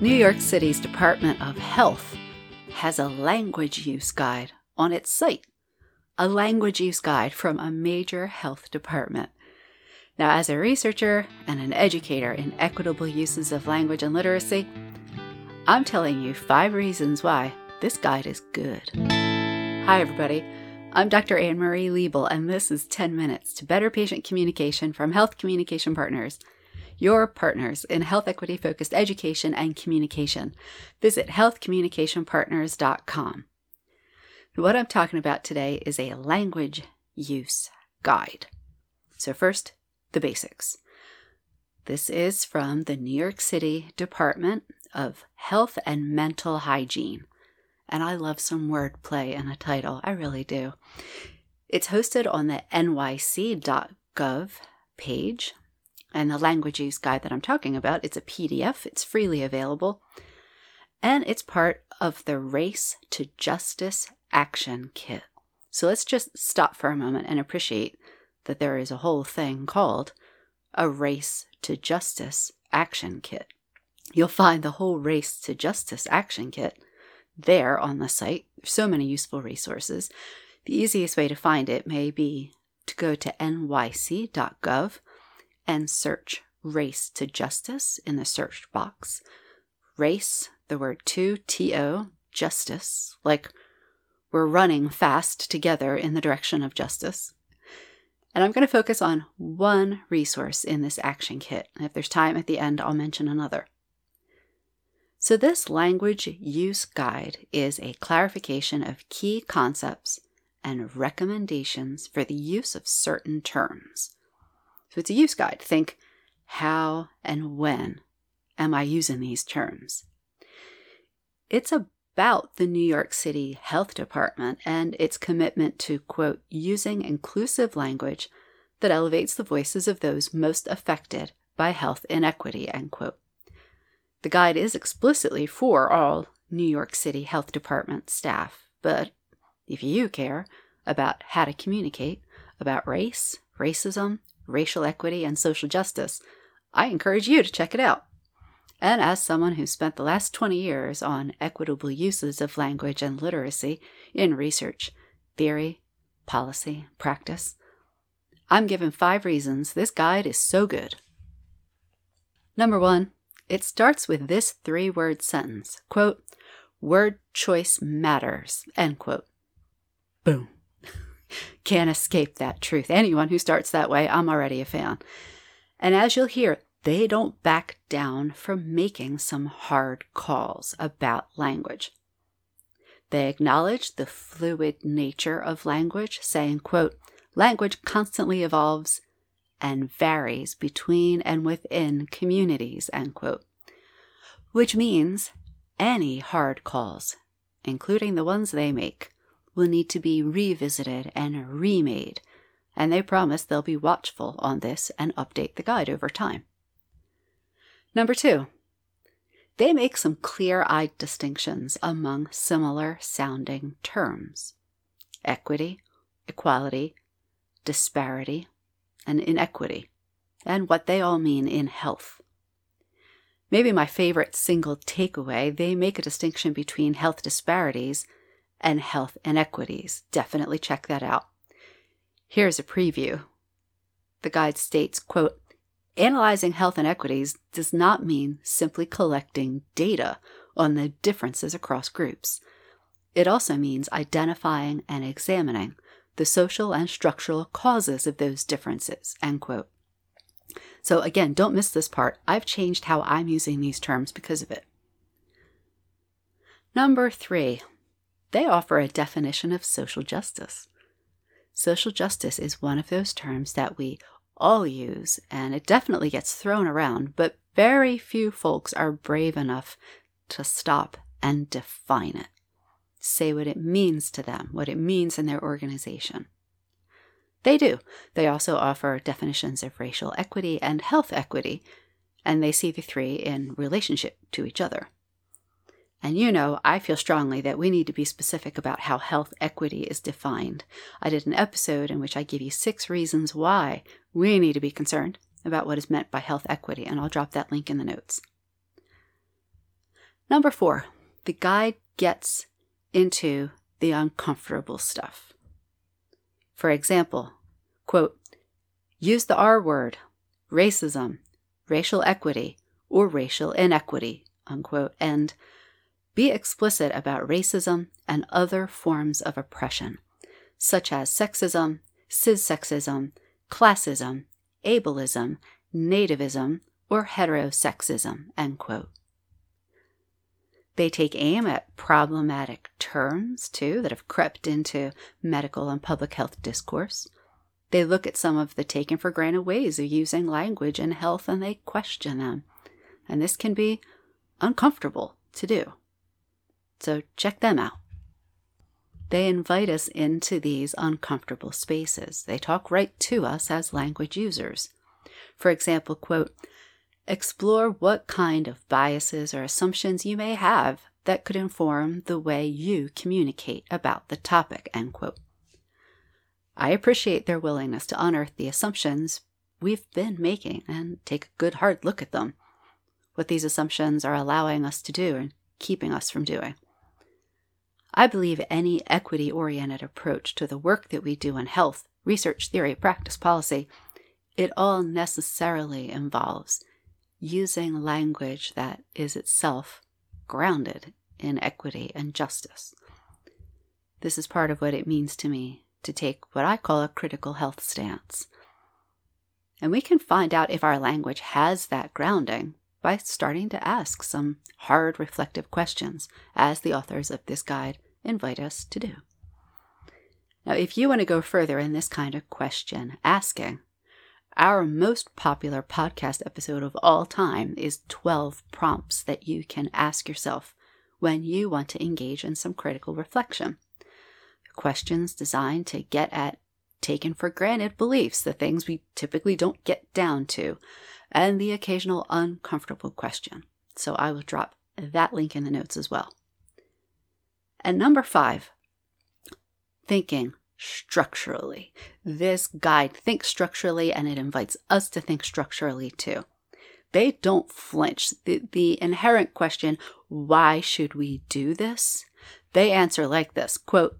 New York City's Department of Health has a language use guide on its site. A language use guide from a major health department. Now, as a researcher and an educator in equitable uses of language and literacy, I'm telling you 5 reasons why this guide is good. Hi, everybody. I'm Dr. Anne-Marie Liebel, and this is 10 Minutes to Better Patient Communication from Health Communication Partners, your partners in health equity-focused education and communication. Visit healthcommunicationpartners.com. What I'm talking about today is a language use guide. So first, the basics. This is from the New York City Department of Health and Mental Hygiene. And I love some wordplay in a title. I really do. It's hosted on the nyc.gov page. And the language use guide that I'm talking about, it's a PDF. It's freely available. And it's part of the Race to Justice Action Kit. So let's just stop for a moment and appreciate that there is a whole thing called a Race to Justice Action Kit. You'll find the whole Race to Justice Action Kit there on the site. There's so many useful resources. The easiest way to find it may be to go to nyc.gov and search Race to Justice in the search box. Race, the word to, T-O, justice, like we're running fast together in the direction of justice. And I'm going to focus on one resource in this action kit. And if there's time at the end, I'll mention another. So this language use guide is a clarification of key concepts and recommendations for the use of certain terms. So it's a use guide. Think, how and when am I using these terms? It's about the New York City Health Department and its commitment to, quote, using inclusive language that elevates the voices of those most affected by health inequity, end quote. The guide is explicitly for all New York City Health Department staff, but if you care about how to communicate about race, racism, racial equity, and social justice, I encourage you to check it out. And as someone who spent the last 20 years on equitable uses of language and literacy in research, theory, policy, practice, I'm given 5 reasons this guide is so good. Number 1, it starts with this 3-word sentence, quote, word choice matters, end quote. Boom. Can't escape that truth. Anyone who starts that way, I'm already a fan. And as you'll hear, they don't back down from making some hard calls about language. They acknowledge the fluid nature of language, saying, quote, language constantly evolves and varies between and within communities, end quote. Which means any hard calls, including the ones they make, will need to be revisited and remade, and they promise they'll be watchful on this and update the guide over time. Number 2, they make some clear-eyed distinctions among similar-sounding terms. Equity, equality, disparity, and inequity, and what they all mean in health. Maybe my favorite single takeaway, they make a distinction between health disparities and health inequities. Definitely check that out. Here's a preview. The guide states, quote, analyzing health inequities does not mean simply collecting data on the differences across groups. It also means identifying and examining the social and structural causes of those differences, end quote. So again, don't miss this part. I've changed how I'm using these terms because of it. Number 3, they offer a definition of social justice. Social justice is one of those terms that we all use, and it definitely gets thrown around, but very few folks are brave enough to stop and define it. Say what it means to them, what it means in their organization. They do. They also offer definitions of racial equity and health equity, and they see the 3 in relationship to each other. And you know, I feel strongly that we need to be specific about how health equity is defined. I did an episode in which I give you 6 reasons why we need to be concerned about what is meant by health equity, and I'll drop that link in the notes. Number 4, the guide gets into the uncomfortable stuff. For example, quote, use the R word, racism, racial equity, or racial inequity, unquote, and be explicit about racism and other forms of oppression, such as sexism, cissexism, classism, ableism, nativism, or heterosexism, end quote. They take aim at problematic terms, too, that have crept into medical and public health discourse. They look at some of the taken-for-granted ways of using language in health, and they question them. And this can be uncomfortable to do. So check them out. They invite us into these uncomfortable spaces. They talk right to us as language users. For example, quote, explore what kind of biases or assumptions you may have that could inform the way you communicate about the topic, end quote. I appreciate their willingness to unearth the assumptions we've been making and take a good hard look at them, what these assumptions are allowing us to do and keeping us from doing. I believe any equity-oriented approach to the work that we do in health, research, theory, practice, policy, it all necessarily involves using language that is itself grounded in equity and justice. This is part of what it means to me to take what I call a critical health stance. And we can find out if our language has that grounding by starting to ask some hard, reflective questions, as the authors of this guide invite us to do. Now, if you want to go further in this kind of question asking, our most popular podcast episode of all time is 12 prompts that you can ask yourself when you want to engage in some critical reflection. Questions designed to get at taken-for-granted beliefs, the things we typically don't get down to, and the occasional uncomfortable question. So I will drop that link in the notes as well. And number 5, thinking structurally. This guide thinks structurally, and it invites us to think structurally too. They don't flinch. The inherent question, why should we do this? They answer like this, quote,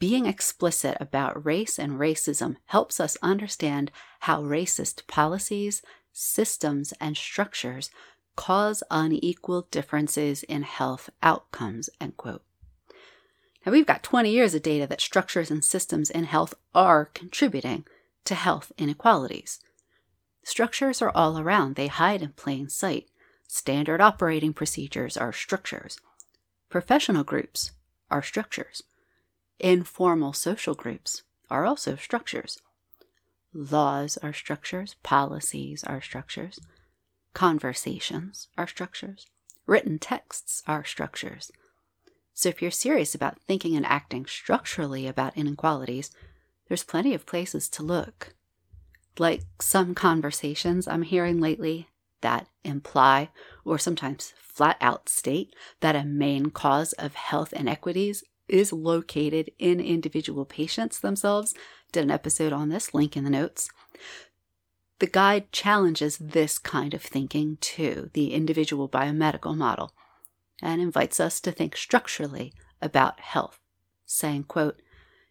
being explicit about race and racism helps us understand how racist policies, systems, and structures cause unequal differences in health outcomes, end quote. Now, we've got 20 years of data that structures and systems in health are contributing to health inequalities. Structures are all around. They hide in plain sight. Standard operating procedures are structures. Professional groups are structures. Informal social groups are also structures. Laws are structures. Policies are structures. Conversations are structures. Written texts are structures. So if you're serious about thinking and acting structurally about inequalities, there's plenty of places to look. Like some conversations I'm hearing lately that imply, or sometimes flat out state, that a main cause of health inequities is located in individual patients themselves. Did an episode on this, link in the notes. The guide challenges this kind of thinking too, the individual biomedical model, and invites us to think structurally about health, saying, quote,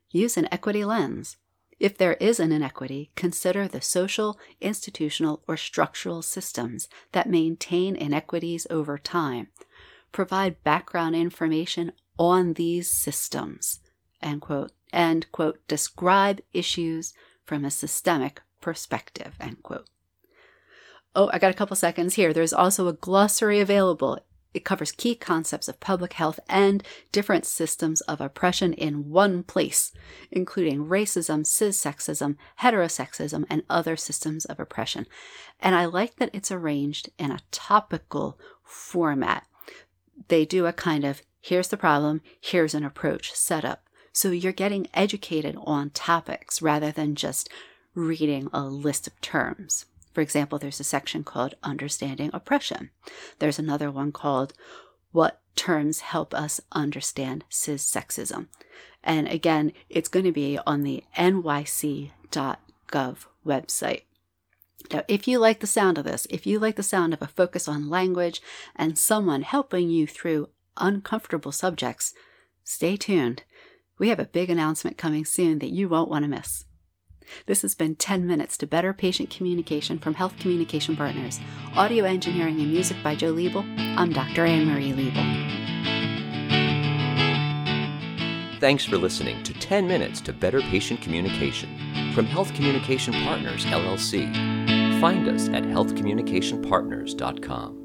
use an equity lens. If there is an inequity, consider the social, institutional, or structural systems that maintain inequities over time. Provide background information on these systems, end quote, and, quote, describe issues from a systemic perspective, end quote. Oh, I got a couple seconds here. There's also a glossary available. It covers key concepts of public health and different systems of oppression in one place, including racism, cissexism, heterosexism, and other systems of oppression. And I like that it's arranged in a topical format. They do a kind of here's the problem, here's an approach set up. So you're getting educated on topics rather than just reading a list of terms. For example, there's a section called Understanding Oppression. There's another one called What Terms Help Us Understand Cissexism. And again, it's going to be on the nyc.gov website. Now, if you like the sound of this, if you like the sound of a focus on language and someone helping you through uncomfortable subjects, stay tuned. We have a big announcement coming soon that you won't want to miss. This has been 10 Minutes to Better Patient Communication from Health Communication Partners. Audio engineering and music by Joe Liebel. I'm Dr. Anne-Marie Liebel. Thanks for listening to 10 Minutes to Better Patient Communication from Health Communication Partners, LLC. Find us at healthcommunicationpartners.com.